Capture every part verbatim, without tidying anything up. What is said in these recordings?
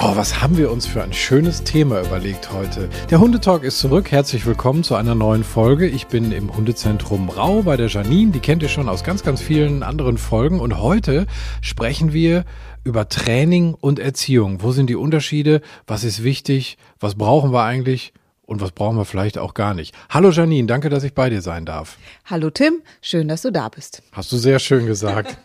Oh, was haben wir uns für ein schönes Thema überlegt heute. Der Hundetalk ist zurück. Herzlich willkommen zu einer neuen Folge. Ich bin im Hundezentrum Rau bei der Janine. Die kennt ihr schon aus ganz, ganz vielen anderen Folgen. Und heute sprechen wir über Training und Erziehung. Wo sind die Unterschiede? Was ist wichtig? Was brauchen wir eigentlich? Und was brauchen wir vielleicht auch gar nicht. Hallo Janine, danke, dass ich bei dir sein darf. Hallo Tim, schön, dass du da bist. Hast du sehr schön gesagt.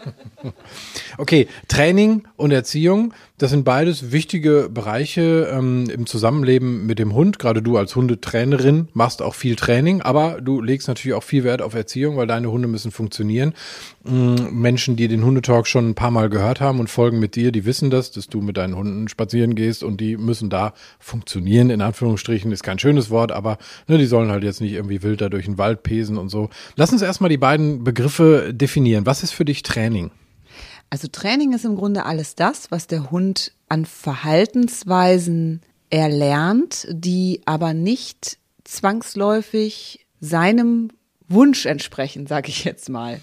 Okay, Training und Erziehung, das sind beides wichtige Bereiche ähm, im Zusammenleben mit dem Hund. Gerade du als Hundetrainerin machst auch viel Training, aber du legst natürlich auch viel Wert auf Erziehung, weil deine Hunde müssen funktionieren. Ähm, Menschen, die den Hundetalk schon ein paar Mal gehört haben und folgen mit dir, die wissen das, dass du mit deinen Hunden spazieren gehst und die müssen da funktionieren, in Anführungsstrichen, ist kein schönes Schönes Wort, aber ne, die sollen halt jetzt nicht irgendwie wild da durch den Wald pesen und so. Lass uns erstmal die beiden Begriffe definieren. Was ist für dich Training? Also Training ist im Grunde alles das, was der Hund an Verhaltensweisen erlernt, die aber nicht zwangsläufig seinem Wunsch entsprechen, sage ich jetzt mal.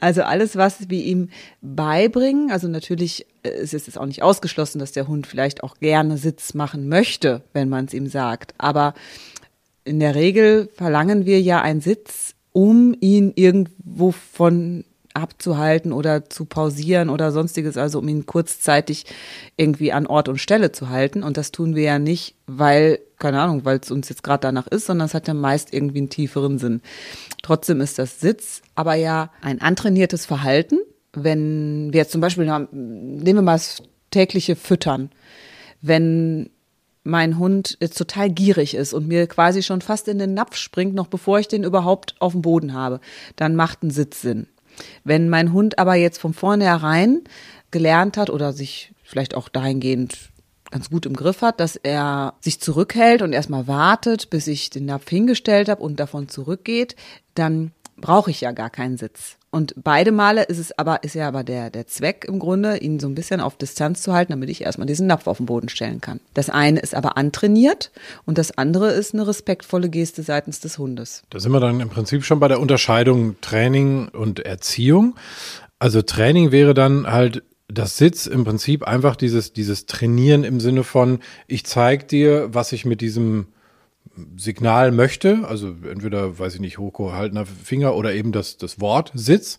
Also alles, was wir ihm beibringen, also natürlich ist es auch nicht ausgeschlossen, dass der Hund vielleicht auch gerne Sitz machen möchte, wenn man es ihm sagt. Aber in der Regel verlangen wir ja einen Sitz, um ihn irgendwo von abzuhalten oder zu pausieren oder sonstiges, also um ihn kurzzeitig irgendwie an Ort und Stelle zu halten. Und das tun wir ja nicht, weil, keine Ahnung, weil es uns jetzt gerade danach ist, sondern es hat ja meist irgendwie einen tieferen Sinn. Trotzdem ist das Sitz aber ja ein antrainiertes Verhalten. Wenn wir jetzt zum Beispiel, nehmen wir mal das tägliche Füttern, wenn mein Hund jetzt total gierig ist und mir quasi schon fast in den Napf springt, noch bevor ich den überhaupt auf dem Boden habe, dann macht ein Sitz Sinn. Wenn mein Hund aber jetzt von vornherein gelernt hat oder sich vielleicht auch dahingehend ganz gut im Griff hat, dass er sich zurückhält und erstmal wartet, bis ich den Napf hingestellt habe und davon zurückgeht, dann brauche ich ja gar keinen Sitz. Und beide Male ist es aber, ist ja aber der, der Zweck im Grunde, ihn so ein bisschen auf Distanz zu halten, damit ich erstmal diesen Napf auf den Boden stellen kann. Das eine ist aber antrainiert und das andere ist eine respektvolle Geste seitens des Hundes. Da sind wir dann im Prinzip schon bei der Unterscheidung Training und Erziehung. Also Training wäre dann halt das Sitz im Prinzip einfach dieses, dieses Trainieren im Sinne von, ich zeige dir, was ich mit diesem Signal möchte, also entweder, weiß ich nicht, hochgehaltener Finger oder eben das, das Wort Sitz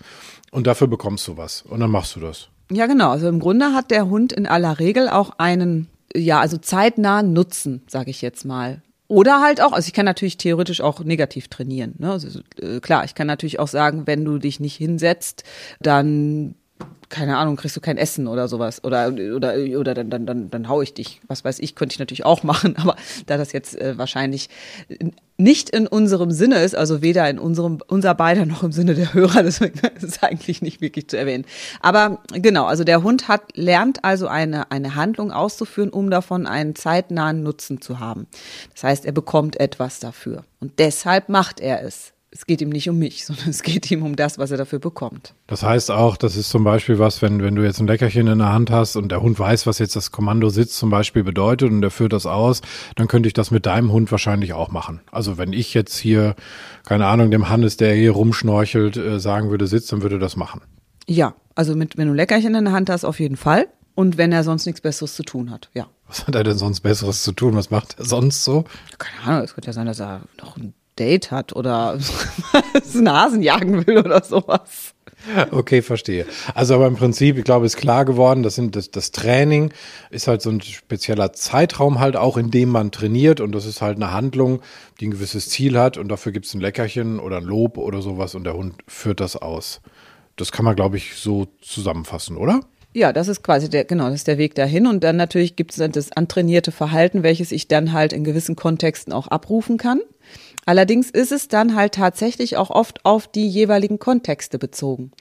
und dafür bekommst du was und dann machst du das. Ja genau, also im Grunde hat der Hund in aller Regel auch einen, ja also zeitnahen Nutzen, sage ich jetzt mal. Oder halt auch, also ich kann natürlich theoretisch auch negativ trainieren, ne? Also, äh, klar, ich kann natürlich auch sagen, wenn du dich nicht hinsetzt, dann keine Ahnung, kriegst du kein Essen oder sowas oder oder oder dann dann dann dann hau ich dich, was weiß ich, könnte ich natürlich auch machen, aber da das jetzt äh, wahrscheinlich nicht in unserem Sinne ist, also weder in unserem unser beider noch im Sinne der Hörer, deswegen ist es eigentlich nicht wirklich zu erwähnen. Aber genau, also der Hund hat lernt also eine eine Handlung auszuführen, um davon einen zeitnahen Nutzen zu haben. Das heißt, er bekommt etwas dafür und deshalb macht er es. Es geht ihm nicht um mich, sondern es geht ihm um das, was er dafür bekommt. Das heißt auch, das ist zum Beispiel was, wenn, wenn du jetzt ein Leckerchen in der Hand hast und der Hund weiß, was jetzt das Kommando Sitz zum Beispiel bedeutet und er führt das aus, dann könnte ich das mit deinem Hund wahrscheinlich auch machen. Also wenn ich jetzt hier, keine Ahnung, dem Hannes, der hier rumschnorchelt, äh, sagen würde Sitz, dann würde das machen. Ja, also mit, wenn du ein Leckerchen in der Hand hast, auf jeden Fall. Und wenn er sonst nichts Besseres zu tun hat, ja. Was hat er denn sonst Besseres zu tun? Was macht er sonst so? Keine Ahnung, es könnte ja sein, dass er noch ein Date hat oder einen Hasen jagen will oder sowas. Okay, verstehe. Also aber im Prinzip, ich glaube, ist klar geworden, das, sind, das, das Training ist halt so ein spezieller Zeitraum halt auch, in dem man trainiert und das ist halt eine Handlung, die ein gewisses Ziel hat und dafür gibt es ein Leckerchen oder ein Lob oder sowas und der Hund führt das aus. Das kann man, glaube ich, so zusammenfassen, oder? Ja, das ist quasi der, genau, das ist der Weg dahin und dann natürlich gibt es dann das antrainierte Verhalten, welches ich dann halt in gewissen Kontexten auch abrufen kann. Allerdings ist es dann halt tatsächlich auch oft auf die jeweiligen Kontexte bezogen.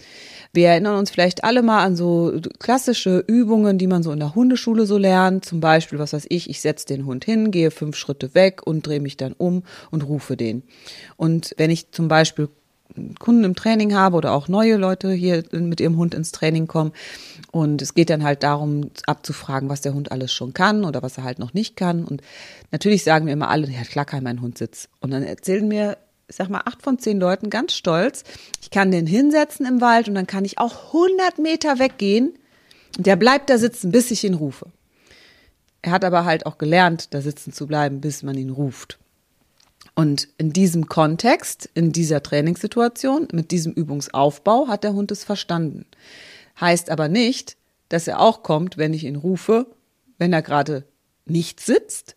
Wir erinnern uns vielleicht alle mal an so klassische Übungen, die man so in der Hundeschule so lernt. Zum Beispiel, was weiß ich, ich setze den Hund hin, gehe fünf Schritte weg und drehe mich dann um und rufe den. Und wenn ich zum Beispiel Kunden im Training habe oder auch neue Leute hier mit ihrem Hund ins Training kommen und es geht dann halt darum abzufragen, was der Hund alles schon kann oder was er halt noch nicht kann und natürlich sagen mir immer alle, ja klar kann mein Hund Sitz und dann erzählen mir, ich sag mal, acht von zehn Leuten ganz stolz, ich kann den hinsetzen im Wald und dann kann ich auch hundert Meter weggehen Der bleibt da sitzen, bis ich ihn rufe. Er hat aber halt auch gelernt, da sitzen zu bleiben, bis man ihn ruft. Und in diesem Kontext, in dieser Trainingssituation, mit diesem Übungsaufbau hat der Hund es verstanden. Heißt aber nicht, dass er auch kommt, wenn ich ihn rufe, wenn er gerade nicht sitzt.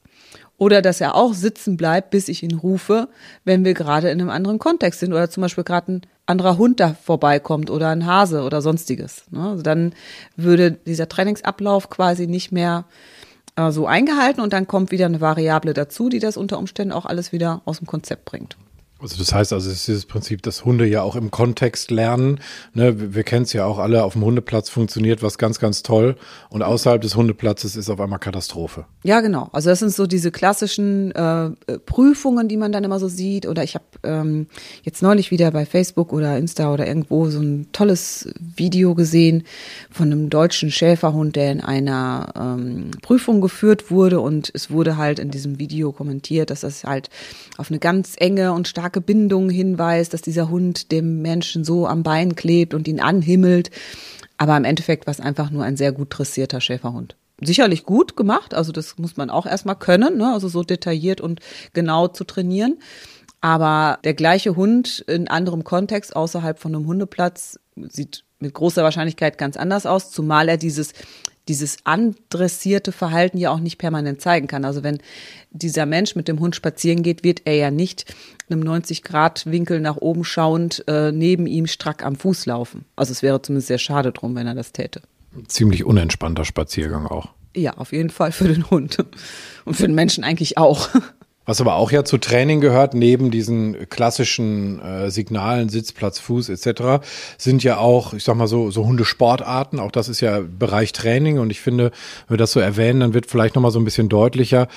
Oder dass er auch sitzen bleibt, bis ich ihn rufe, wenn wir gerade in einem anderen Kontext sind oder zum Beispiel gerade ein anderer Hund da vorbeikommt oder ein Hase oder sonstiges. Also dann würde dieser Trainingsablauf quasi nicht mehr äh, so eingehalten und dann kommt wieder eine Variable dazu, die das unter Umständen auch alles wieder aus dem Konzept bringt. Also das heißt, also es ist dieses Prinzip, dass Hunde ja auch im Kontext lernen. Ne, wir wir kennen es ja auch alle, auf dem Hundeplatz funktioniert was ganz, ganz toll und außerhalb des Hundeplatzes ist auf einmal Katastrophe. Ja, genau. Also das sind so diese klassischen äh, Prüfungen, die man dann immer so sieht. Oder ich habe ähm, jetzt neulich wieder bei Facebook oder Insta oder irgendwo so ein tolles Video gesehen von einem deutschen Schäferhund, der in einer ähm, Prüfung geführt wurde und es wurde halt in diesem Video kommentiert, dass das halt auf eine ganz enge und starke Bindung hinweist, dass dieser Hund dem Menschen so am Bein klebt und ihn anhimmelt. Aber im Endeffekt war es einfach nur ein sehr gut dressierter Schäferhund. Sicherlich gut gemacht, also das muss man auch erstmal können, ne? Also so detailliert und genau zu trainieren. Aber der gleiche Hund in anderem Kontext, außerhalb von einem Hundeplatz, sieht mit großer Wahrscheinlichkeit ganz anders aus, zumal er dieses dieses andressierte Verhalten ja auch nicht permanent zeigen kann. Also wenn dieser Mensch mit dem Hund spazieren geht, wird er ja nicht einem neunzig Grad Winkel nach oben schauend äh, neben ihm strack am Fuß laufen. Also es wäre zumindest sehr schade drum, wenn er das täte. Ziemlich unentspannter Spaziergang auch. Ja, auf jeden Fall für den Hund und für den Menschen eigentlich auch. Was aber auch ja zu Training gehört, neben diesen klassischen äh, Signalen, Sitzplatz, Fuß et cetera, sind ja auch, ich sag mal so, so Hundesportarten, auch das ist ja Bereich Training und ich finde, wenn wir das so erwähnen, dann wird vielleicht nochmal so ein bisschen deutlicher,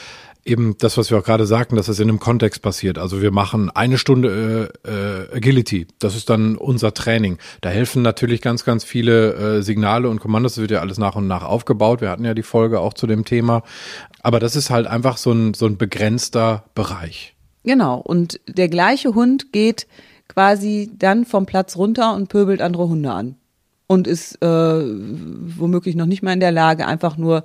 eben das, was wir auch gerade sagten, dass das in einem Kontext passiert. Also wir machen eine Stunde äh, äh, Agility, das ist dann unser Training. Da helfen natürlich ganz, ganz viele äh, Signale und Kommandos, das wird ja alles nach und nach aufgebaut. Wir hatten ja die Folge auch zu dem Thema, aber das ist halt einfach so ein, so ein begrenzter Bereich. Genau, und der gleiche Hund geht quasi dann vom Platz runter und pöbelt andere Hunde an. Und ist äh, womöglich noch nicht mal in der Lage, einfach nur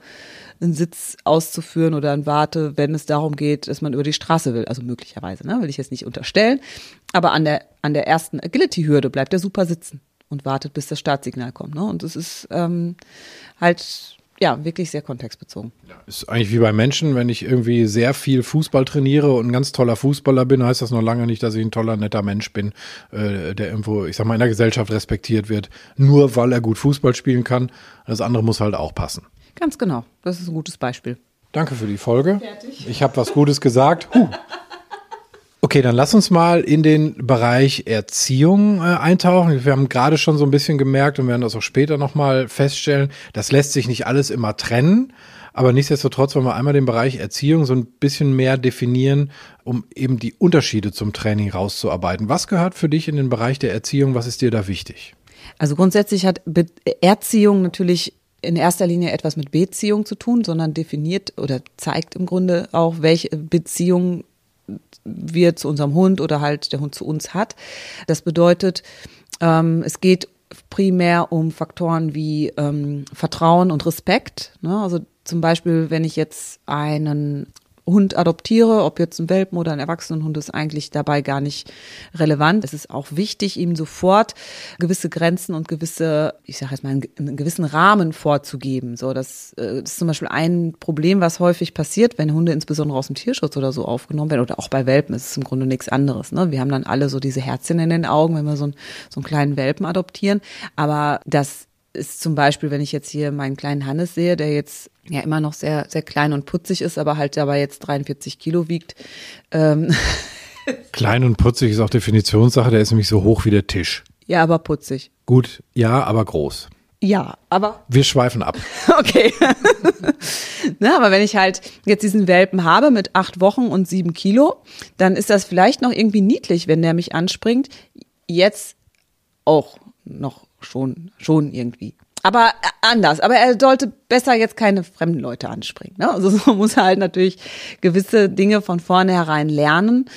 einen Sitz auszuführen oder einen Warte, wenn es darum geht, dass man über die Straße will. Also möglicherweise, ne? Will ich jetzt nicht unterstellen. Aber an der, an der ersten Agility-Hürde bleibt er super sitzen und wartet, bis das Startsignal kommt. Ne? Und es ist ähm, halt... ja, wirklich sehr kontextbezogen. Ja, ist eigentlich wie bei Menschen, wenn ich irgendwie sehr viel Fußball trainiere und ein ganz toller Fußballer bin, heißt das noch lange nicht, dass ich ein toller, netter Mensch bin, äh, der irgendwo, ich sag mal, in der Gesellschaft respektiert wird, nur weil er gut Fußball spielen kann. Das andere muss halt auch passen. Ganz genau, das ist ein gutes Beispiel. Danke für die Folge. Fertig. Ich habe was Gutes gesagt. Huh. Okay, dann lass uns mal in den Bereich Erziehung äh, eintauchen. Wir haben gerade schon so ein bisschen gemerkt und werden das auch später nochmal feststellen, das lässt sich nicht alles immer trennen, aber nichtsdestotrotz wollen wir einmal den Bereich Erziehung so ein bisschen mehr definieren, um eben die Unterschiede zum Training rauszuarbeiten. Was gehört für dich in den Bereich der Erziehung? Was ist dir da wichtig? Also grundsätzlich hat Be- Erziehung natürlich in erster Linie etwas mit Beziehung zu tun, sondern definiert oder zeigt im Grunde auch, welche Beziehungen wir zu unserem Hund oder halt der Hund zu uns hat. Das bedeutet, ähm, es geht primär um Faktoren wie ähm, Vertrauen und Respekt. Ne? Also zum Beispiel, wenn ich jetzt einen Hund adoptiere, ob jetzt ein Welpen oder ein Erwachsenenhund, ist eigentlich dabei gar nicht relevant. Es ist auch wichtig, ihm sofort gewisse Grenzen und gewisse, ich sage jetzt mal, einen gewissen Rahmen vorzugeben. So, das ist zum Beispiel ein Problem, was häufig passiert, wenn Hunde insbesondere aus dem Tierschutz oder so aufgenommen werden, oder auch bei Welpen ist es im Grunde nichts anderes. Ne? Wir haben dann alle so diese Herzchen in den Augen, wenn wir so einen, so einen kleinen Welpen adoptieren. Aber das ist zum Beispiel, wenn ich jetzt hier meinen kleinen Hannes sehe, der jetzt ja immer noch sehr, sehr klein und putzig ist, aber halt dabei jetzt dreiundvierzig Kilo wiegt. Ähm Klein und putzig ist auch Definitionssache, der ist nämlich so hoch wie der Tisch. Ja, aber putzig. Gut, ja, aber groß. Ja, aber... wir schweifen ab. Okay. Na, aber wenn ich halt jetzt diesen Welpen habe mit acht Wochen und sieben Kilo, dann ist das vielleicht noch irgendwie niedlich, wenn der mich anspringt. Jetzt auch noch. Schon, schon irgendwie. Aber anders. Aber er sollte besser jetzt keine fremden Leute anspringen. Ne? Also so muss er halt natürlich gewisse Dinge von vornherein lernen.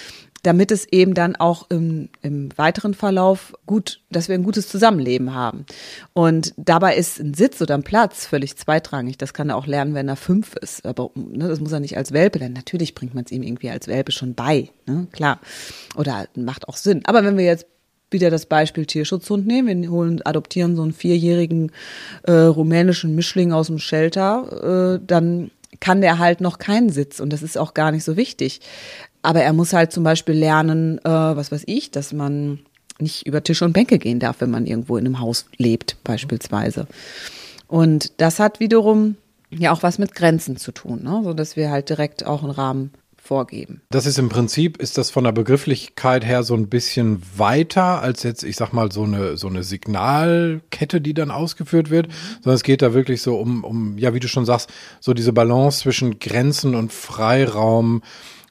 damit es eben dann auch im, im weiteren Verlauf gut, dass wir ein gutes Zusammenleben haben. Und dabei ist ein Sitz oder ein Platz völlig zweitrangig. Das kann er auch lernen, wenn er fünf ist. Aber ne, das muss er nicht als Welpe lernen. Natürlich bringt man es ihm irgendwie als Welpe schon bei, ne? Klar. Oder macht auch Sinn. Aber wenn wir jetzt wieder das Beispiel Tierschutzhund nehmen. Wir holen, adoptieren so einen vierjährigen äh, rumänischen Mischling aus dem Shelter, äh, dann kann der halt noch keinen Sitz und das ist auch gar nicht so wichtig. Aber er muss halt zum Beispiel lernen, äh, was weiß ich, dass man nicht über Tische und Bänke gehen darf, wenn man irgendwo in einem Haus lebt beispielsweise. Und das hat wiederum ja auch was mit Grenzen zu tun, ne? So dass wir halt direkt auch einen Rahmen vorgeben. Das ist im Prinzip, ist das von der Begrifflichkeit her so ein bisschen weiter als jetzt, ich sag mal, so eine, so eine Signalkette, die dann ausgeführt wird, sondern es geht da wirklich so um, um, ja, wie du schon sagst, so diese Balance zwischen Grenzen und Freiraum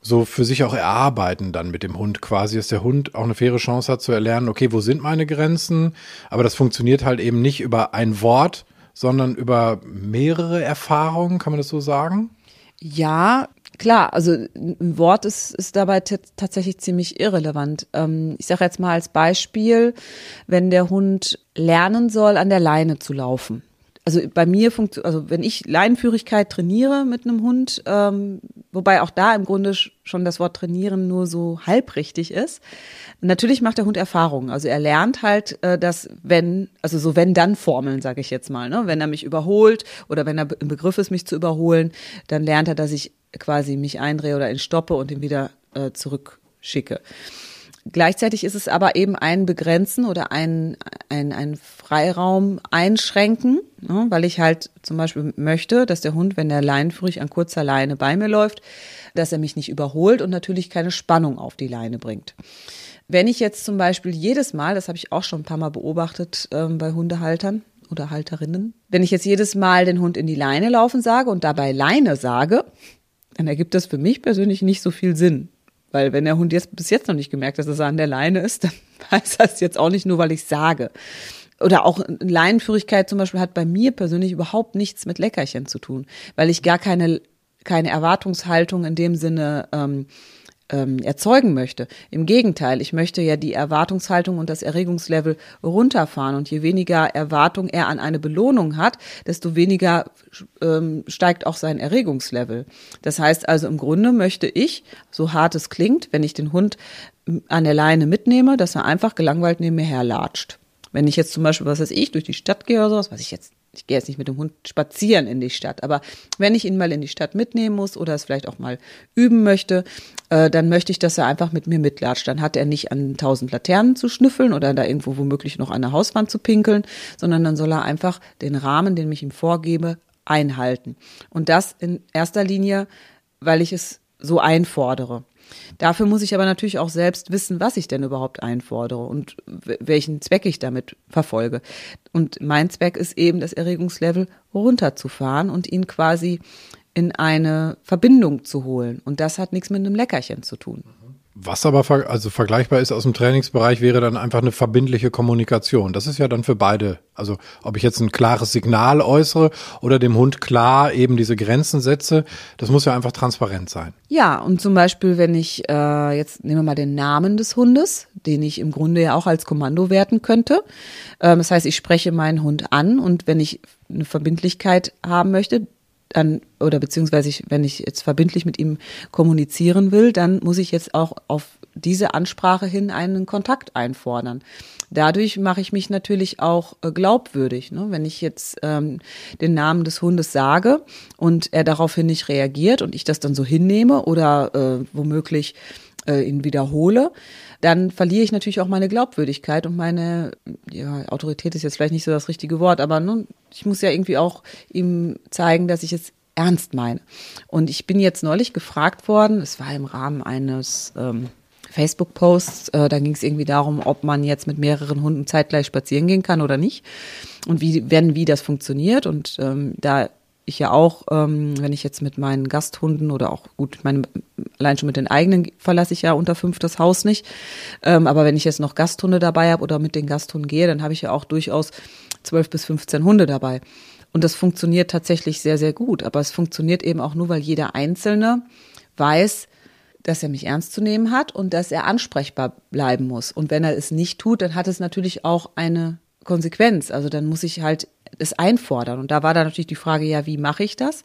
so für sich auch erarbeiten dann mit dem Hund quasi, dass der Hund auch eine faire Chance hat zu erlernen, okay, wo sind meine Grenzen? Aber das funktioniert halt eben nicht über ein Wort, sondern über mehrere Erfahrungen, kann man das so sagen? Ja, klar, also ein Wort ist, ist dabei t- tatsächlich ziemlich irrelevant. Ähm, ich sage jetzt mal als Beispiel, wenn der Hund lernen soll, an der Leine zu laufen. Also bei mir funktioniert, also wenn ich Leinenführigkeit trainiere mit einem Hund, ähm, wobei auch da im Grunde schon das Wort trainieren nur so halbrichtig ist. Natürlich macht der Hund Erfahrungen. Also er lernt halt, äh, dass wenn, also so Wenn-Dann-Formeln, sage ich jetzt mal, ne? Wenn er mich überholt oder wenn er im Begriff ist, mich zu überholen, dann lernt er, dass ich quasi mich eindrehe oder ihn stoppe und ihn wieder äh, zurückschicke. Gleichzeitig ist es aber eben ein Begrenzen oder ein, ein, ein Freiraum einschränken, ne, weil ich halt zum Beispiel möchte, dass der Hund, wenn er leinenführig an kurzer Leine bei mir läuft, dass er mich nicht überholt und natürlich keine Spannung auf die Leine bringt. Wenn ich jetzt zum Beispiel jedes Mal, das habe ich auch schon ein paar Mal beobachtet äh, bei Hundehaltern oder Halterinnen, wenn ich jetzt jedes Mal den Hund in die Leine laufen sage und dabei Leine sage, dann ergibt das für mich persönlich nicht so viel Sinn. Weil wenn der Hund jetzt bis jetzt noch nicht gemerkt hat, dass er an der Leine ist, dann weiß er es jetzt auch nicht nur, weil ich sage. Oder auch Leinenführigkeit zum Beispiel hat bei mir persönlich überhaupt nichts mit Leckerchen zu tun, weil ich gar keine, keine Erwartungshaltung in dem Sinne ähm, ähm, erzeugen möchte. Im Gegenteil, ich möchte ja die Erwartungshaltung und das Erregungslevel runterfahren. Und je weniger Erwartung er an eine Belohnung hat, desto weniger ähm, steigt auch sein Erregungslevel. Das heißt also, im Grunde möchte ich, so hart es klingt, wenn ich den Hund an der Leine mitnehme, dass er einfach gelangweilt neben mir herlatscht. Wenn ich jetzt zum Beispiel, was weiß ich, durch die Stadt gehe oder sowas, was ich jetzt, ich gehe jetzt nicht mit dem Hund spazieren in die Stadt, aber wenn ich ihn mal in die Stadt mitnehmen muss oder es vielleicht auch mal üben möchte, äh, dann möchte ich, dass er einfach mit mir mitlatscht. Dann hat er nicht an tausend Laternen zu schnüffeln oder da irgendwo womöglich noch an der Hauswand zu pinkeln, sondern dann soll er einfach den Rahmen, den ich ihm vorgebe, einhalten. Und das in erster Linie, weil ich es so einfordere. Dafür muss ich aber natürlich auch selbst wissen, was ich denn überhaupt einfordere und welchen Zweck ich damit verfolge. Und mein Zweck ist eben, das Erregungslevel runterzufahren und ihn quasi in eine Verbindung zu holen. Und das hat nichts mit einem Leckerchen zu tun. Was aber ver- also vergleichbar ist aus dem Trainingsbereich, wäre dann einfach eine verbindliche Kommunikation. Das ist ja dann für beide. Also ob ich jetzt ein klares Signal äußere oder dem Hund klar eben diese Grenzen setze, das muss ja einfach transparent sein. Ja, und zum Beispiel, wenn ich, äh, jetzt nehmen wir mal den Namen des Hundes, den ich im Grunde ja auch als Kommando werten könnte. Ähm, das heißt, ich spreche meinen Hund an und wenn ich eine Verbindlichkeit haben möchte, dann, oder beziehungsweise ich, wenn ich jetzt verbindlich mit ihm kommunizieren will, dann muss ich jetzt auch auf diese Ansprache hin einen Kontakt einfordern. Dadurch mache ich mich natürlich auch glaubwürdig, ne? Wenn ich jetzt ähm, den Namen des Hundes sage und er daraufhin nicht reagiert und ich das dann so hinnehme oder äh, womöglich äh, ihn wiederhole, dann verliere ich natürlich auch meine Glaubwürdigkeit und meine, ja, Autorität ist jetzt vielleicht nicht so das richtige Wort, aber nun, ich muss ja irgendwie auch ihm zeigen, dass ich es ernst meine. Und ich bin jetzt neulich gefragt worden, es war im Rahmen eines ähm, Facebook-Posts, äh, da ging es irgendwie darum, ob man jetzt mit mehreren Hunden zeitgleich spazieren gehen kann oder nicht und wie, wenn, wie das funktioniert. Und ähm, da ich ja auch, ähm, wenn ich jetzt mit meinen Gasthunden oder auch gut, meine, allein schon mit den eigenen verlasse ich ja unter fünf das Haus nicht, ähm, aber wenn ich jetzt noch Gasthunde dabei habe oder mit den Gasthunden gehe, dann habe ich ja auch durchaus zwölf bis fünfzehn Hunde dabei und das funktioniert tatsächlich sehr, sehr gut, aber es funktioniert eben auch nur, weil jeder Einzelne weiß, dass er mich ernst zu nehmen hat und dass er ansprechbar bleiben muss. Und wenn er es nicht tut, dann hat es natürlich auch eine Konsequenz. Also dann muss ich halt es einfordern. Und da war dann natürlich die Frage, ja, wie mache ich das?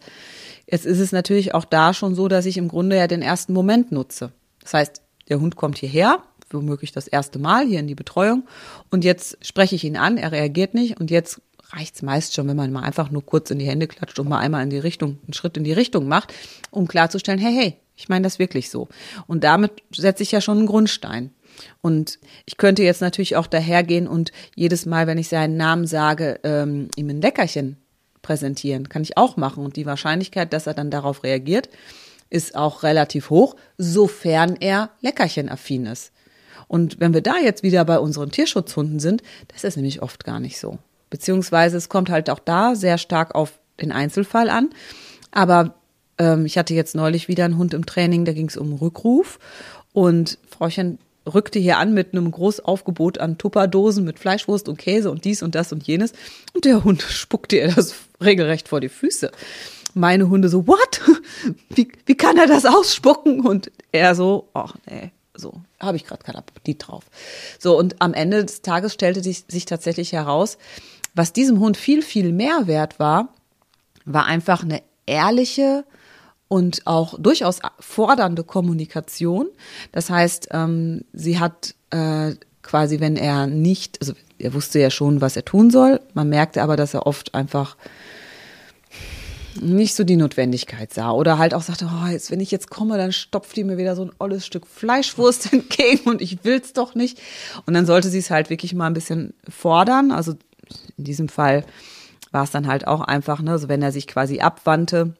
Jetzt ist es natürlich auch da schon so, dass ich im Grunde ja den ersten Moment nutze. Das heißt, der Hund kommt hierher, womöglich das erste Mal hier in die Betreuung. Und jetzt spreche ich ihn an, er reagiert nicht. Und jetzt reicht es meist schon, wenn man mal einfach nur kurz in die Hände klatscht und mal einmal in die Richtung, einen Schritt in die Richtung macht, um klarzustellen, hey, hey, ich meine das wirklich so. Und damit setze ich ja schon einen Grundstein. Und ich könnte jetzt natürlich auch dahergehen und jedes Mal, wenn ich seinen Namen sage, ähm, ihm ein Leckerchen präsentieren. Kann ich auch machen. Und die Wahrscheinlichkeit, dass er dann darauf reagiert, ist auch relativ hoch, sofern er leckerchenaffin ist. Und wenn wir da jetzt wieder bei unseren Tierschutzhunden sind, das ist nämlich oft gar nicht so. Beziehungsweise es kommt halt auch da sehr stark auf den Einzelfall an. Aber ähm, ich hatte jetzt neulich wieder einen Hund im Training, da ging es um Rückruf. Und Frauchen rückte hier an mit einem Großaufgebot an Tupperdosen mit Fleischwurst und Käse und dies und das und jenes. Und der Hund spuckte ihr das regelrecht vor die Füße. Meine Hunde so, what? Wie, wie kann er das ausspucken? Und er so, ach nee, so, habe ich gerade keinen Appetit drauf. So, und am Ende des Tages stellte sich, sich tatsächlich heraus, was diesem Hund viel, viel mehr wert war, war einfach eine ehrliche und auch durchaus fordernde Kommunikation. Das heißt, ähm, sie hat äh, quasi, wenn er nicht, also er wusste ja schon, was er tun soll. Man merkte aber, dass er oft einfach nicht so die Notwendigkeit sah. Oder halt auch sagte, oh, jetzt, wenn ich jetzt komme, dann stopft die mir wieder so ein olles Stück Fleischwurst entgegen und ich will's doch nicht. Und dann sollte sie es halt wirklich mal ein bisschen fordern. Also in diesem Fall war es dann halt auch einfach, ne, also wenn er sich quasi abwandte,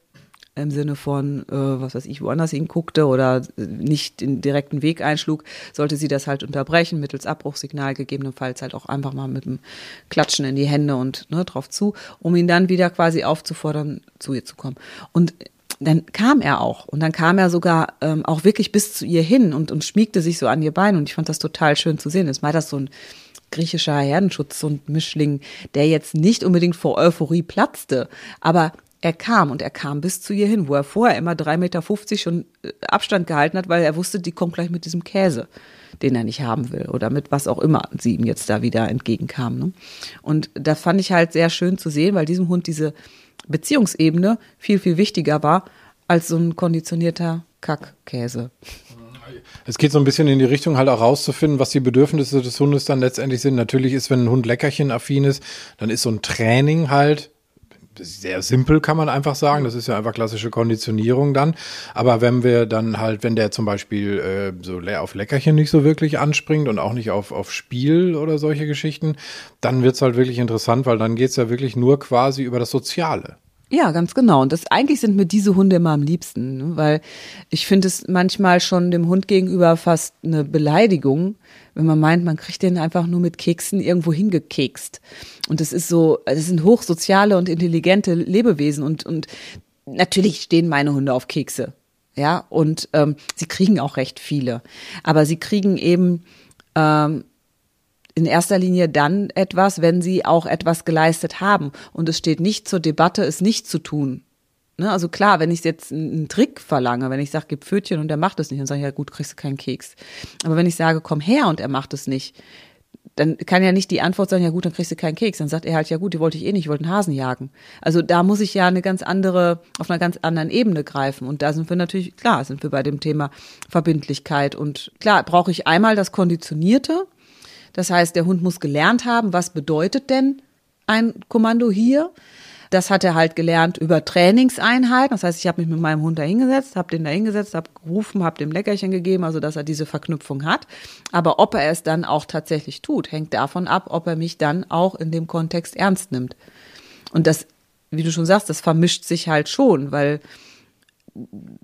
im Sinne von, äh, was weiß ich, woanders hinguckte oder nicht den direkten Weg einschlug, sollte sie das halt unterbrechen, mittels Abbruchsignal, gegebenenfalls halt auch einfach mal mit dem Klatschen in die Hände und ne, drauf zu, um ihn dann wieder quasi aufzufordern, zu ihr zu kommen. Und dann kam er auch und dann kam er sogar ähm, auch wirklich bis zu ihr hin und, und schmiegte sich so an ihr Bein und ich fand das total schön zu sehen. Das war das so ein griechischer Herdenschutzhund Mischling, der jetzt nicht unbedingt vor Euphorie platzte, aber er kam und er kam bis zu ihr hin, wo er vorher immer drei Meter fünfzig schon Abstand gehalten hat, weil er wusste, die kommt gleich mit diesem Käse, den er nicht haben will oder mit was auch immer sie ihm jetzt da wieder entgegenkam. Ne? Und das fand ich halt sehr schön zu sehen, weil diesem Hund diese Beziehungsebene viel, viel wichtiger war als so ein konditionierter Kackkäse. Es geht so ein bisschen in die Richtung, halt auch rauszufinden, was die Bedürfnisse des Hundes dann letztendlich sind. Natürlich ist, wenn ein Hund leckerchenaffin ist, dann ist so ein Training halt sehr simpel, kann man einfach sagen. Das ist ja einfach klassische Konditionierung dann. Aber wenn wir dann halt, wenn der zum Beispiel äh, so leer auf Leckerchen nicht so wirklich anspringt und auch nicht auf, auf Spiel oder solche Geschichten, dann wird's halt wirklich interessant, weil dann geht's ja wirklich nur quasi über das Soziale. Ja, ganz genau. Und das eigentlich sind mir diese Hunde immer am liebsten, ne? Weil ich finde es manchmal schon dem Hund gegenüber fast eine Beleidigung, wenn man meint, man kriegt den einfach nur mit Keksen irgendwo hingekekst. Und das ist so, das sind hochsoziale und intelligente Lebewesen und und natürlich stehen meine Hunde auf Kekse, ja. Und ähm, sie kriegen auch recht viele, aber sie kriegen eben ähm, in erster Linie dann etwas, wenn sie auch etwas geleistet haben. Und es steht nicht zur Debatte, es nicht zu tun. Ne? Also klar, wenn ich jetzt einen Trick verlange, wenn ich sage, gib Pfötchen und er macht es nicht, dann sage ich, ja gut, kriegst du keinen Keks. Aber wenn ich sage, komm her und er macht es nicht, dann kann ja nicht die Antwort sein, ja gut, dann kriegst du keinen Keks. Dann sagt er halt, ja gut, die wollte ich eh nicht, ich wollte einen Hasen jagen. Also da muss ich ja eine ganz andere, auf einer ganz anderen Ebene greifen. Und da sind wir natürlich, klar, sind wir bei dem Thema Verbindlichkeit. Und klar, brauche ich einmal das Konditionierte. Das heißt, der Hund muss gelernt haben, was bedeutet denn ein Kommando hier? Das hat er halt gelernt über Trainingseinheiten. Das heißt, ich habe mich mit meinem Hund da hingesetzt, habe den da hingesetzt, habe gerufen, habe dem Leckerchen gegeben, also dass er diese Verknüpfung hat. Aber ob er es dann auch tatsächlich tut, hängt davon ab, ob er mich dann auch in dem Kontext ernst nimmt. Und das, wie du schon sagst, das vermischt sich halt schon, weil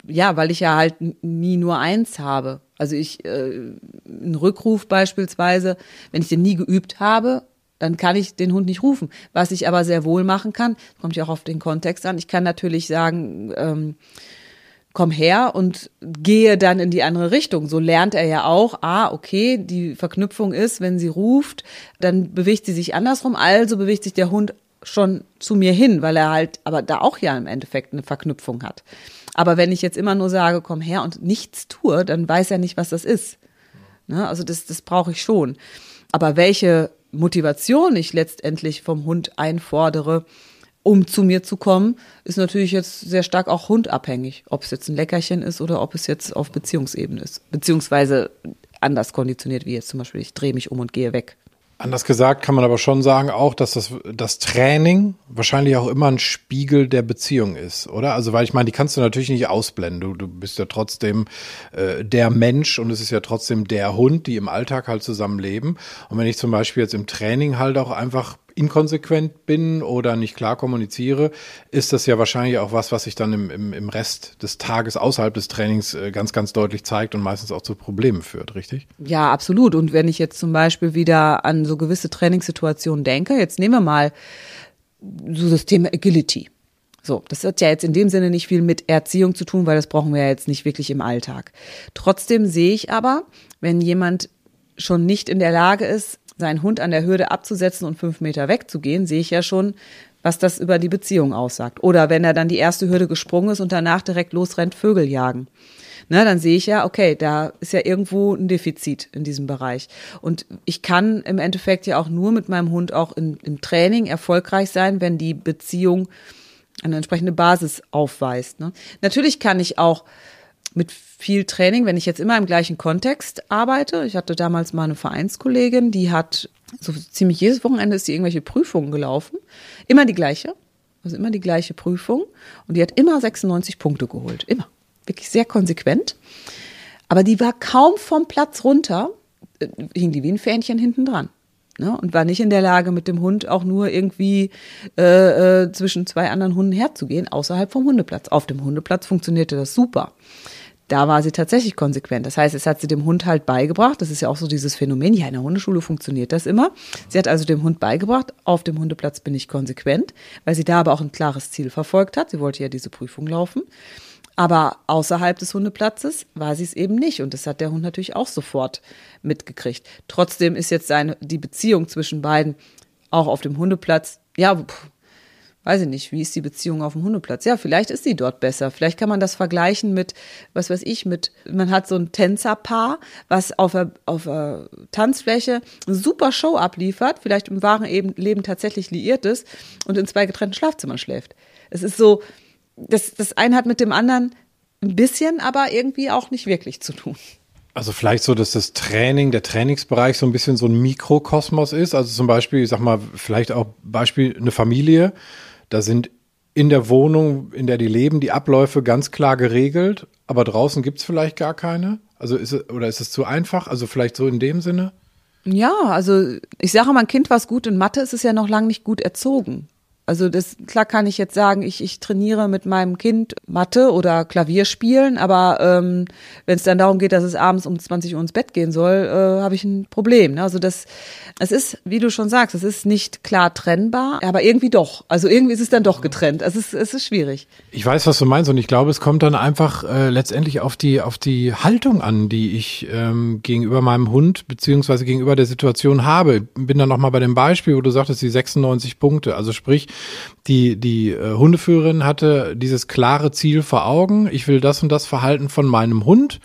ja, weil ich ja halt nie nur eins habe. Also ich, äh, einen Rückruf beispielsweise, wenn ich den nie geübt habe, dann kann ich den Hund nicht rufen. Was ich aber sehr wohl machen kann, kommt ja auch auf den Kontext an, ich kann natürlich sagen, ähm, komm her und gehe dann in die andere Richtung. So lernt er ja auch, ah, okay, die Verknüpfung ist, wenn sie ruft, dann bewegt sie sich andersrum, also bewegt sich der Hund schon zu mir hin, weil er halt aber da auch ja im Endeffekt eine Verknüpfung hat. Aber wenn ich jetzt immer nur sage, komm her und nichts tue, dann weiß er nicht, was das ist. Ne? Also das, das brauche ich schon. Aber welche Motivation ich letztendlich vom Hund einfordere, um zu mir zu kommen, ist natürlich jetzt sehr stark auch hundabhängig. Ob es jetzt ein Leckerchen ist oder ob es jetzt auf Beziehungsebene ist. Beziehungsweise anders konditioniert, wie jetzt zum Beispiel, ich drehe mich um und gehe weg. Anders gesagt kann man aber schon sagen auch, dass das, das Training wahrscheinlich auch immer ein Spiegel der Beziehung ist, oder? Also weil ich meine, die kannst du natürlich nicht ausblenden. Du, du bist ja trotzdem äh, der Mensch und es ist ja trotzdem der Hund, die im Alltag halt zusammenleben. Und wenn ich zum Beispiel jetzt im Training halt auch einfach inkonsequent bin oder nicht klar kommuniziere, ist das ja wahrscheinlich auch was, was sich dann im, im, im Rest des Tages außerhalb des Trainings ganz, ganz deutlich zeigt und meistens auch zu Problemen führt, richtig? Ja, absolut. Und wenn ich jetzt zum Beispiel wieder an so gewisse Trainingssituationen denke, jetzt nehmen wir mal so das Thema Agility. So, das hat ja jetzt in dem Sinne nicht viel mit Erziehung zu tun, weil das brauchen wir ja jetzt nicht wirklich im Alltag. Trotzdem sehe ich aber, wenn jemand schon nicht in der Lage ist, seinen Hund an der Hürde abzusetzen und fünf Meter wegzugehen, sehe ich ja schon, was das über die Beziehung aussagt. Oder wenn er dann die erste Hürde gesprungen ist und danach direkt losrennt, Vögel jagen. Na, dann sehe ich ja, okay, da ist ja irgendwo ein Defizit in diesem Bereich. Und ich kann im Endeffekt ja auch nur mit meinem Hund auch in, im Training erfolgreich sein, wenn die Beziehung eine entsprechende Basis aufweist. Ne? Natürlich kann ich auch mit viel Training, wenn ich jetzt immer im gleichen Kontext arbeite. Ich hatte damals mal eine Vereinskollegin, die hat so ziemlich jedes Wochenende ist die irgendwelche Prüfungen gelaufen. Immer die gleiche, also immer die gleiche Prüfung. Und die hat immer sechsundneunzig Punkte geholt, immer. Wirklich sehr konsequent. Aber die war kaum vom Platz runter, hing die wie ein Fähnchen hinten dran. Ne? Und war nicht in der Lage, mit dem Hund auch nur irgendwie äh, äh, zwischen zwei anderen Hunden herzugehen, außerhalb vom Hundeplatz. Auf dem Hundeplatz funktionierte das super. Da war sie tatsächlich konsequent. Das heißt, es hat sie dem Hund halt beigebracht. Das ist ja auch so dieses Phänomen. Ja, in der Hundeschule funktioniert das immer. Sie hat also dem Hund beigebracht, auf dem Hundeplatz bin ich konsequent, weil sie da aber auch ein klares Ziel verfolgt hat. Sie wollte ja diese Prüfung laufen. Aber außerhalb des Hundeplatzes war sie es eben nicht. Und das hat der Hund natürlich auch sofort mitgekriegt. Trotzdem ist jetzt seine, die Beziehung zwischen beiden auch auf dem Hundeplatz, ja, pff, weiß ich nicht, wie ist die Beziehung auf dem Hundeplatz? Ja, vielleicht ist sie dort besser. Vielleicht kann man das vergleichen mit, was weiß ich, mit, man hat so ein Tänzerpaar, was auf der, auf der Tanzfläche eine super Show abliefert, vielleicht im wahren Leben tatsächlich liiert ist und in zwei getrennten Schlafzimmern schläft. Es ist so, das, das eine hat mit dem anderen ein bisschen, aber irgendwie auch nicht wirklich zu tun. Also vielleicht so, dass das Training, der Trainingsbereich so ein bisschen so ein Mikrokosmos ist. Also zum Beispiel, ich sag mal, vielleicht auch Beispiel eine Familie. Da sind in der Wohnung, in der die leben, die Abläufe ganz klar geregelt, aber draußen gibt es vielleicht gar keine. Also ist es, oder ist es zu einfach? Also vielleicht so in dem Sinne? Ja, also ich sage mal, ein Kind, was gut in Mathe ist, ist ja noch lange nicht gut erzogen. Also das, klar kann ich jetzt sagen, ich, ich trainiere mit meinem Kind Mathe oder Klavier spielen, aber ähm, wenn es dann darum geht, dass es abends um zwanzig Uhr ins Bett gehen soll, äh, habe ich ein Problem. Ne? Also das, es ist, wie du schon sagst, es ist nicht klar trennbar, aber irgendwie doch. Also irgendwie ist es dann doch getrennt. Es ist, es ist schwierig. Ich weiß, was du meinst und ich glaube, es kommt dann einfach äh, letztendlich auf die, auf die Haltung an, die ich ähm, gegenüber meinem Hund beziehungsweise gegenüber der Situation habe. Bin dann nochmal bei dem Beispiel, wo du sagtest, die sechsundneunzig Punkte, also sprich, Die, die Hundeführerin hatte dieses klare Ziel vor Augen. Ich will das und das Verhalten von meinem Hund,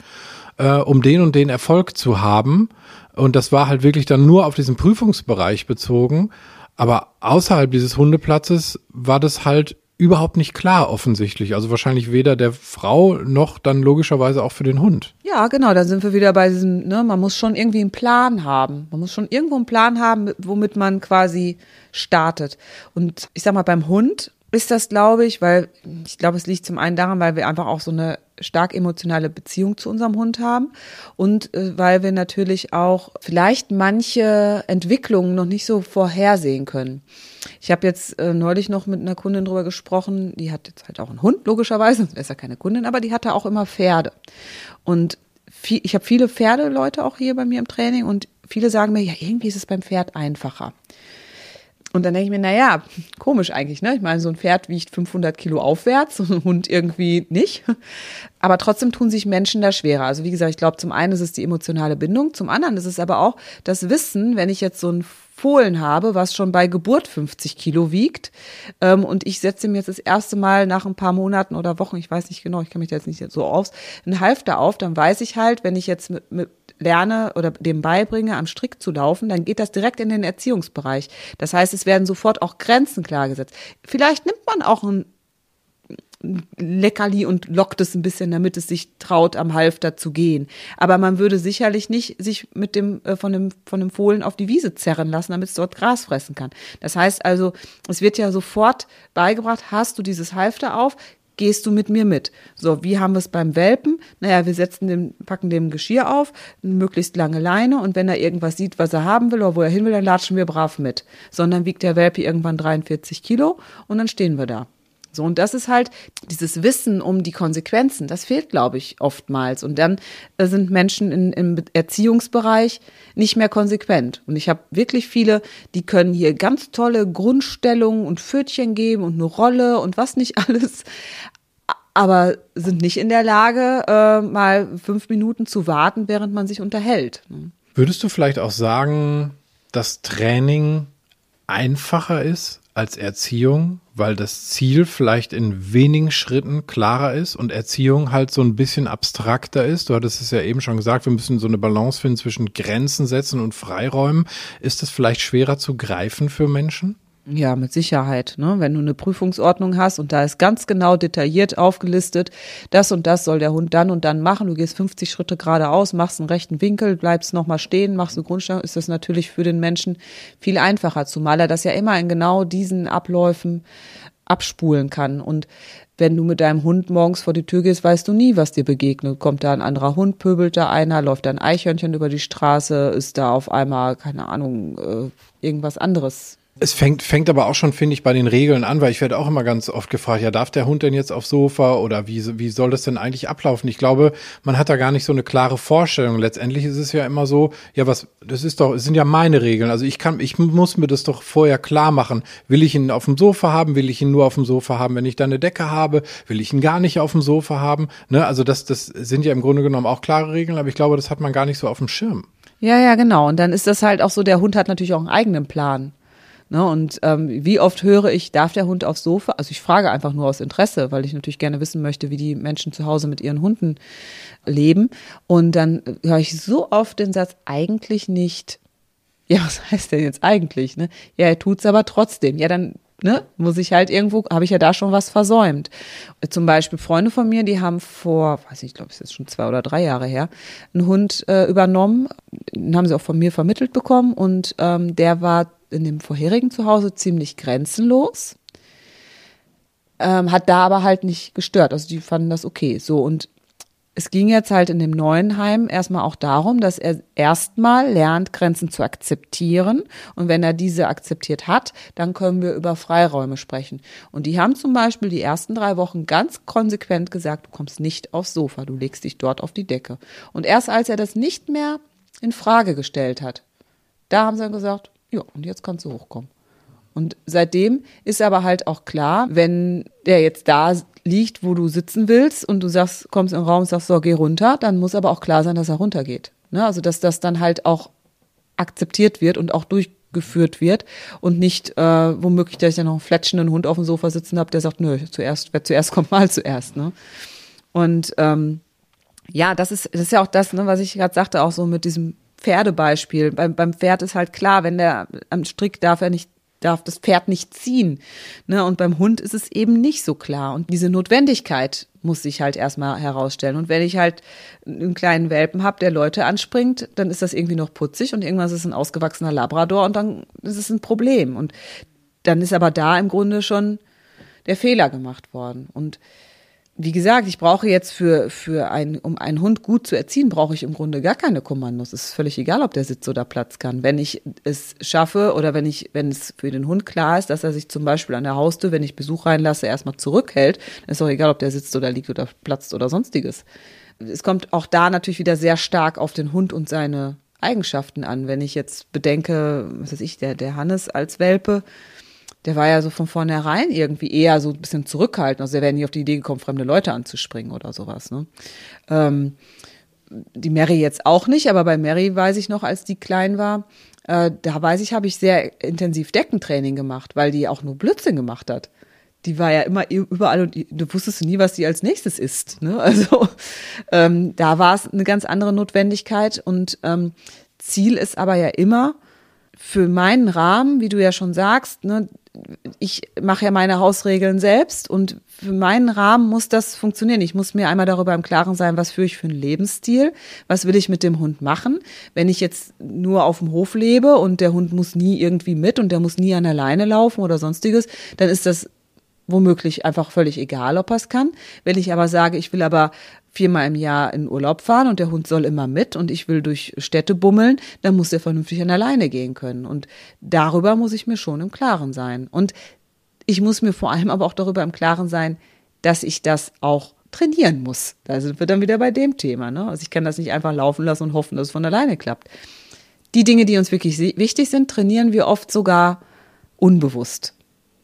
äh, um den und den Erfolg zu haben. Und das war halt wirklich dann nur auf diesen Prüfungsbereich bezogen. Aber außerhalb dieses Hundeplatzes war das halt überhaupt nicht klar offensichtlich. Also wahrscheinlich weder der Frau noch dann logischerweise auch für den Hund. Ja, genau, da sind wir wieder bei diesem, ne, man muss schon irgendwie einen Plan haben. Man muss schon irgendwo einen Plan haben, womit man quasi startet. Und ich sag mal, beim Hund ist das, glaube ich, weil ich glaube, es liegt zum einen daran, weil wir einfach auch so eine stark emotionale Beziehung zu unserem Hund haben und äh, weil wir natürlich auch vielleicht manche Entwicklungen noch nicht so vorhersehen können. Ich habe jetzt äh, neulich noch mit einer Kundin drüber gesprochen, die hat jetzt halt auch einen Hund, logischerweise, sonst wäre es ja keine Kundin, aber die hatte auch immer Pferde. Und viel, ich habe viele Pferdeleute auch hier bei mir im Training und viele sagen mir, ja, irgendwie ist es beim Pferd einfacher. Und dann denke ich mir, naja, komisch eigentlich, ne? Ich meine, so ein Pferd wiegt fünfhundert Kilo aufwärts, so ein Hund irgendwie nicht. Aber trotzdem tun sich Menschen da schwerer. Also wie gesagt, ich glaube, zum einen ist es die emotionale Bindung, zum anderen ist es aber auch das Wissen, wenn ich jetzt so ein Fohlen habe, was schon bei Geburt fünfzig Kilo wiegt, ähm, und ich setze ihm jetzt das erste Mal nach ein paar Monaten oder Wochen, ich weiß nicht genau, ich kann mich da jetzt nicht so aufs, einen Halfter auf, dann weiß ich halt, wenn ich jetzt mit, mit lerne oder dem beibringe, am Strick zu laufen, dann geht das direkt in den Erziehungsbereich. Das heißt, es werden sofort auch Grenzen klargesetzt. Vielleicht nimmt man auch ein Leckerli und lockt es ein bisschen, damit es sich traut, am Halfter zu gehen. Aber man würde sicherlich nicht sich mit dem, äh, von dem, von dem Fohlen auf die Wiese zerren lassen, damit es dort Gras fressen kann. Das heißt also, es wird ja sofort beigebracht, hast du dieses Halfter auf, gehst du mit mir mit. So, wie haben wir es beim Welpen? Naja, wir setzen dem, packen dem Geschirr auf, möglichst lange Leine, und wenn er irgendwas sieht, was er haben will oder wo er hin will, dann latschen wir brav mit. Sondern wiegt der Welpe irgendwann dreiundvierzig Kilo und dann stehen wir da. So, und das ist halt dieses Wissen um die Konsequenzen, das fehlt, glaube ich, oftmals. Und dann sind Menschen in, im Erziehungsbereich nicht mehr konsequent. Und ich habe wirklich viele, die können hier ganz tolle Grundstellungen und Pfötchen geben und eine Rolle und was nicht alles, aber sind nicht in der Lage, äh, mal fünf Minuten zu warten, während man sich unterhält. Würdest du vielleicht auch sagen, dass Training einfacher ist als Erziehung, weil das Ziel vielleicht in wenigen Schritten klarer ist und Erziehung halt so ein bisschen abstrakter ist? Du hattest es ja eben schon gesagt, wir müssen so eine Balance finden zwischen Grenzen setzen und Freiräumen. Ist das vielleicht schwerer zu greifen für Menschen? Ja, mit Sicherheit, ne? Wenn du eine Prüfungsordnung hast und da ist ganz genau detailliert aufgelistet, das und das soll der Hund dann und dann machen, du gehst fünfzig Schritte geradeaus, machst einen rechten Winkel, bleibst nochmal stehen, machst eine Grundstellung, ist das natürlich für den Menschen viel einfacher, zumal er das ja immer in genau diesen Abläufen abspulen kann. Und wenn du mit deinem Hund morgens vor die Tür gehst, weißt du nie, was dir begegnet. Kommt da ein anderer Hund, pöbelt da einer, läuft da ein Eichhörnchen über die Straße, ist da auf einmal, keine Ahnung, irgendwas anderes. Es fängt, fängt aber auch schon, finde ich, bei den Regeln an, weil ich werde auch immer ganz oft gefragt, ja, darf der Hund denn jetzt aufs Sofa oder wie, wie soll das denn eigentlich ablaufen? Ich glaube, man hat da gar nicht so eine klare Vorstellung. Letztendlich ist es ja immer so, ja, was, das ist doch, es sind ja meine Regeln. Also ich kann, ich muss mir das doch vorher klar machen. Will ich ihn auf dem Sofa haben? Will ich ihn nur auf dem Sofa haben, wenn ich da eine Decke habe? Will ich ihn gar nicht auf dem Sofa haben? Ne? Also das, das sind ja im Grunde genommen auch klare Regeln, aber ich glaube, das hat man gar nicht so auf dem Schirm. Ja, ja, genau. Und dann ist das halt auch so, der Hund hat natürlich auch einen eigenen Plan. Ne, und ähm, wie oft höre ich, darf der Hund aufs Sofa? Also ich frage einfach nur aus Interesse, weil ich natürlich gerne wissen möchte, wie die Menschen zu Hause mit ihren Hunden leben. Und dann höre ich so oft den Satz, eigentlich nicht. Ja, was heißt denn jetzt eigentlich? Ne? Ja, er tut's aber trotzdem. Ja, dann ne, muss ich halt irgendwo, habe ich ja da schon was versäumt. Zum Beispiel Freunde von mir, die haben vor, weiß ich, glaube ich, ist schon zwei oder drei Jahre her, einen Hund äh, übernommen. Den haben sie auch von mir vermittelt bekommen und ähm, der war in dem vorherigen Zuhause ziemlich grenzenlos, ähm, hat da aber halt nicht gestört. Also die fanden das okay. So, und es ging jetzt halt in dem neuen Heim erstmal auch darum, dass er erstmal lernt, Grenzen zu akzeptieren. Und wenn er diese akzeptiert hat, dann können wir über Freiräume sprechen. Und die haben zum Beispiel die ersten drei Wochen ganz konsequent gesagt, du kommst nicht aufs Sofa, du legst dich dort auf die Decke. Und erst als er das nicht mehr in Frage gestellt hat, da haben sie dann gesagt, ja, und jetzt kannst du hochkommen. Und seitdem ist aber halt auch klar, wenn der jetzt da liegt, wo du sitzen willst und du sagst, kommst in den Raum und sagst, so, geh runter, dann muss aber auch klar sein, dass er runtergeht. Ne? Also, dass das dann halt auch akzeptiert wird und auch durchgeführt wird und nicht äh, womöglich, dass ich dann noch einen fletschenden Hund auf dem Sofa sitzen habe, der sagt, nö, zuerst, wer zuerst kommt, mal zuerst. Ne? Und ähm, ja, das ist, das ist ja auch das, ne, was ich gerade sagte, auch so mit diesem Pferdebeispiel. Beim, beim Pferd ist halt klar, wenn der am Strick darf er nicht, darf das Pferd nicht ziehen. Ne? Und beim Hund ist es eben nicht so klar. Und diese Notwendigkeit muss sich halt erstmal herausstellen. Und wenn ich halt einen kleinen Welpen habe, der Leute anspringt, dann ist das irgendwie noch putzig und irgendwann ist es ein ausgewachsener Labrador und dann ist es ein Problem. Und dann ist aber da im Grunde schon der Fehler gemacht worden. Und wie gesagt, ich brauche jetzt für, für ein, um einen Hund gut zu erziehen, brauche ich im Grunde gar keine Kommandos. Es ist völlig egal, ob der Sitz oder Platz kann. Wenn ich es schaffe oder wenn ich, wenn es für den Hund klar ist, dass er sich zum Beispiel an der Haustür, wenn ich Besuch reinlasse, erstmal zurückhält, dann ist auch egal, ob der sitzt oder liegt oder platzt oder sonstiges. Es kommt auch da natürlich wieder sehr stark auf den Hund und seine Eigenschaften an. Wenn ich jetzt bedenke, was weiß ich, der, der Hannes als Welpe, der war ja so von vornherein irgendwie eher so ein bisschen zurückhaltend. Also der wäre nie auf die Idee gekommen, fremde Leute anzuspringen oder sowas. Ne? Ähm, die Mary jetzt auch nicht, aber bei Mary weiß ich noch, als die klein war, äh, da weiß ich, habe ich sehr intensiv Deckentraining gemacht, weil die auch nur Blödsinn gemacht hat. Die war ja immer überall und du wusstest nie, was die als nächstes isst. Ne? Also ähm, da war es eine ganz andere Notwendigkeit. Und ähm, Ziel ist aber ja immer, für meinen Rahmen, wie du ja schon sagst, ne, ich mache ja meine Hausregeln selbst und für meinen Rahmen muss das funktionieren. Ich muss mir einmal darüber im Klaren sein, was führe ich für einen Lebensstil, was will ich mit dem Hund machen. Wenn ich jetzt nur auf dem Hof lebe und der Hund muss nie irgendwie mit und der muss nie an der Leine laufen oder sonstiges, dann ist das womöglich einfach völlig egal, ob er es kann. Wenn ich aber sage, ich will aber viermal im Jahr in Urlaub fahren und der Hund soll immer mit und ich will durch Städte bummeln, dann muss der vernünftig an der Leine gehen können. Und darüber muss ich mir schon im Klaren sein. Und ich muss mir vor allem aber auch darüber im Klaren sein, dass ich das auch trainieren muss. Da sind wir dann wieder bei dem Thema. Ne? Also ich kann das nicht einfach laufen lassen und hoffen, dass es von alleine klappt. Die Dinge, die uns wirklich wichtig sind, trainieren wir oft sogar unbewusst.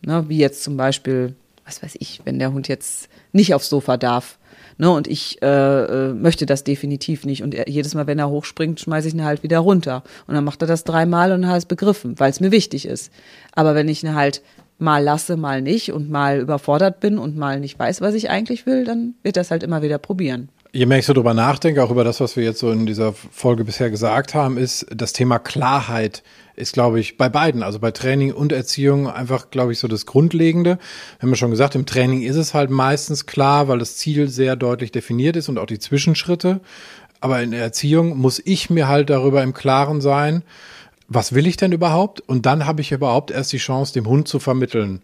Ne, wie jetzt zum Beispiel, was weiß ich, wenn der Hund jetzt nicht aufs Sofa darf, ne, und ich äh, möchte das definitiv nicht und er, jedes Mal, wenn er hochspringt, schmeiße ich ihn halt wieder runter und dann macht er das dreimal und dann hat es begriffen, weil es mir wichtig ist. Aber wenn ich ihn halt mal lasse, mal nicht und mal überfordert bin und mal nicht weiß, was ich eigentlich will, dann wird das halt immer wieder probieren. Je mehr ich so drüber nachdenke, auch über das, was wir jetzt so in dieser Folge bisher gesagt haben, ist das Thema Klarheit ist, glaube ich, bei beiden, also bei Training und Erziehung einfach, glaube ich, so das Grundlegende. Wir haben ja schon gesagt, im Training ist es halt meistens klar, weil das Ziel sehr deutlich definiert ist und auch die Zwischenschritte. Aber in der Erziehung muss ich mir halt darüber im Klaren sein, was will ich denn überhaupt? Und dann habe ich überhaupt erst die Chance, dem Hund zu vermitteln,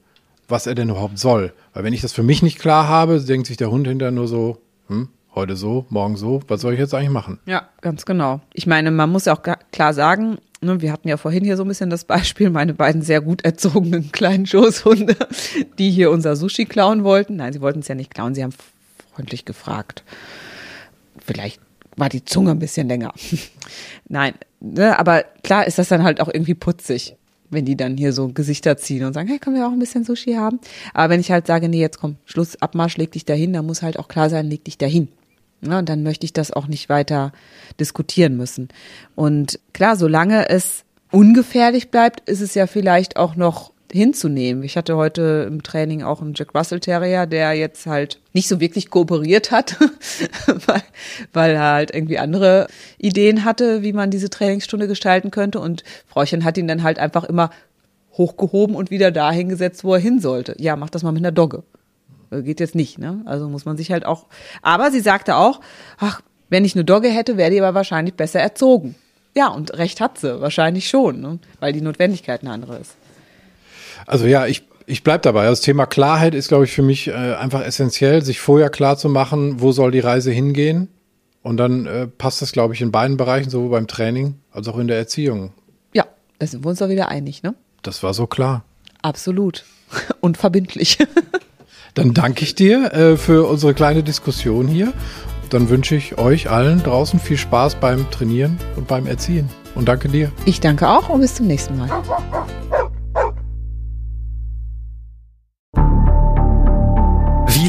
was er denn überhaupt soll. Weil wenn ich das für mich nicht klar habe, denkt sich der Hund hinterher nur so, hm? Heute so, morgen so, was soll ich jetzt eigentlich machen? Ja, ganz genau. Ich meine, man muss ja auch klar sagen, wir hatten ja vorhin hier so ein bisschen das Beispiel, meine beiden sehr gut erzogenen kleinen Schoßhunde, die hier unser Sushi klauen wollten. Nein, sie wollten es ja nicht klauen, sie haben freundlich gefragt. Vielleicht war die Zunge ein bisschen länger. Nein, ne, aber klar ist das dann halt auch irgendwie putzig, wenn die dann hier so Gesichter ziehen und sagen, hey, können wir auch ein bisschen Sushi haben? Aber wenn ich halt sage, nee, jetzt komm, Schluss, Abmarsch, leg dich dahin, dann muss halt auch klar sein, leg dich dahin. Ja, und dann möchte ich das auch nicht weiter diskutieren müssen. Und klar, solange es ungefährlich bleibt, ist es ja vielleicht auch noch hinzunehmen. Ich hatte heute im Training auch einen Jack Russell Terrier, der jetzt halt nicht so wirklich kooperiert hat, weil, weil er halt irgendwie andere Ideen hatte, wie man diese Trainingsstunde gestalten könnte. Und Frauchen hat ihn dann halt einfach immer hochgehoben und wieder dahin gesetzt, wo er hin sollte. Ja, mach das mal mit einer Dogge. Geht jetzt nicht, ne? Also muss man sich halt auch, aber sie sagte auch, ach, wenn ich eine Dogge hätte, wäre die aber wahrscheinlich besser erzogen. Ja, und recht hat sie, wahrscheinlich schon, ne? Weil die Notwendigkeit eine andere ist. Also ja, ich ich bleib dabei. Das Thema Klarheit ist, glaube ich, für mich äh, einfach essentiell, sich vorher klar zu machen, wo soll die Reise hingehen? Und dann äh, passt das, glaube ich, in beiden Bereichen, sowohl beim Training als auch in der Erziehung. Ja, da sind wir uns doch wieder einig, ne? Das war so klar. Absolut. Und verbindlich. Dann danke ich dir äh, für unsere kleine Diskussion hier. Dann wünsche ich euch allen draußen viel Spaß beim Trainieren und beim Erziehen. Und danke dir. Ich danke auch und bis zum nächsten Mal. Wie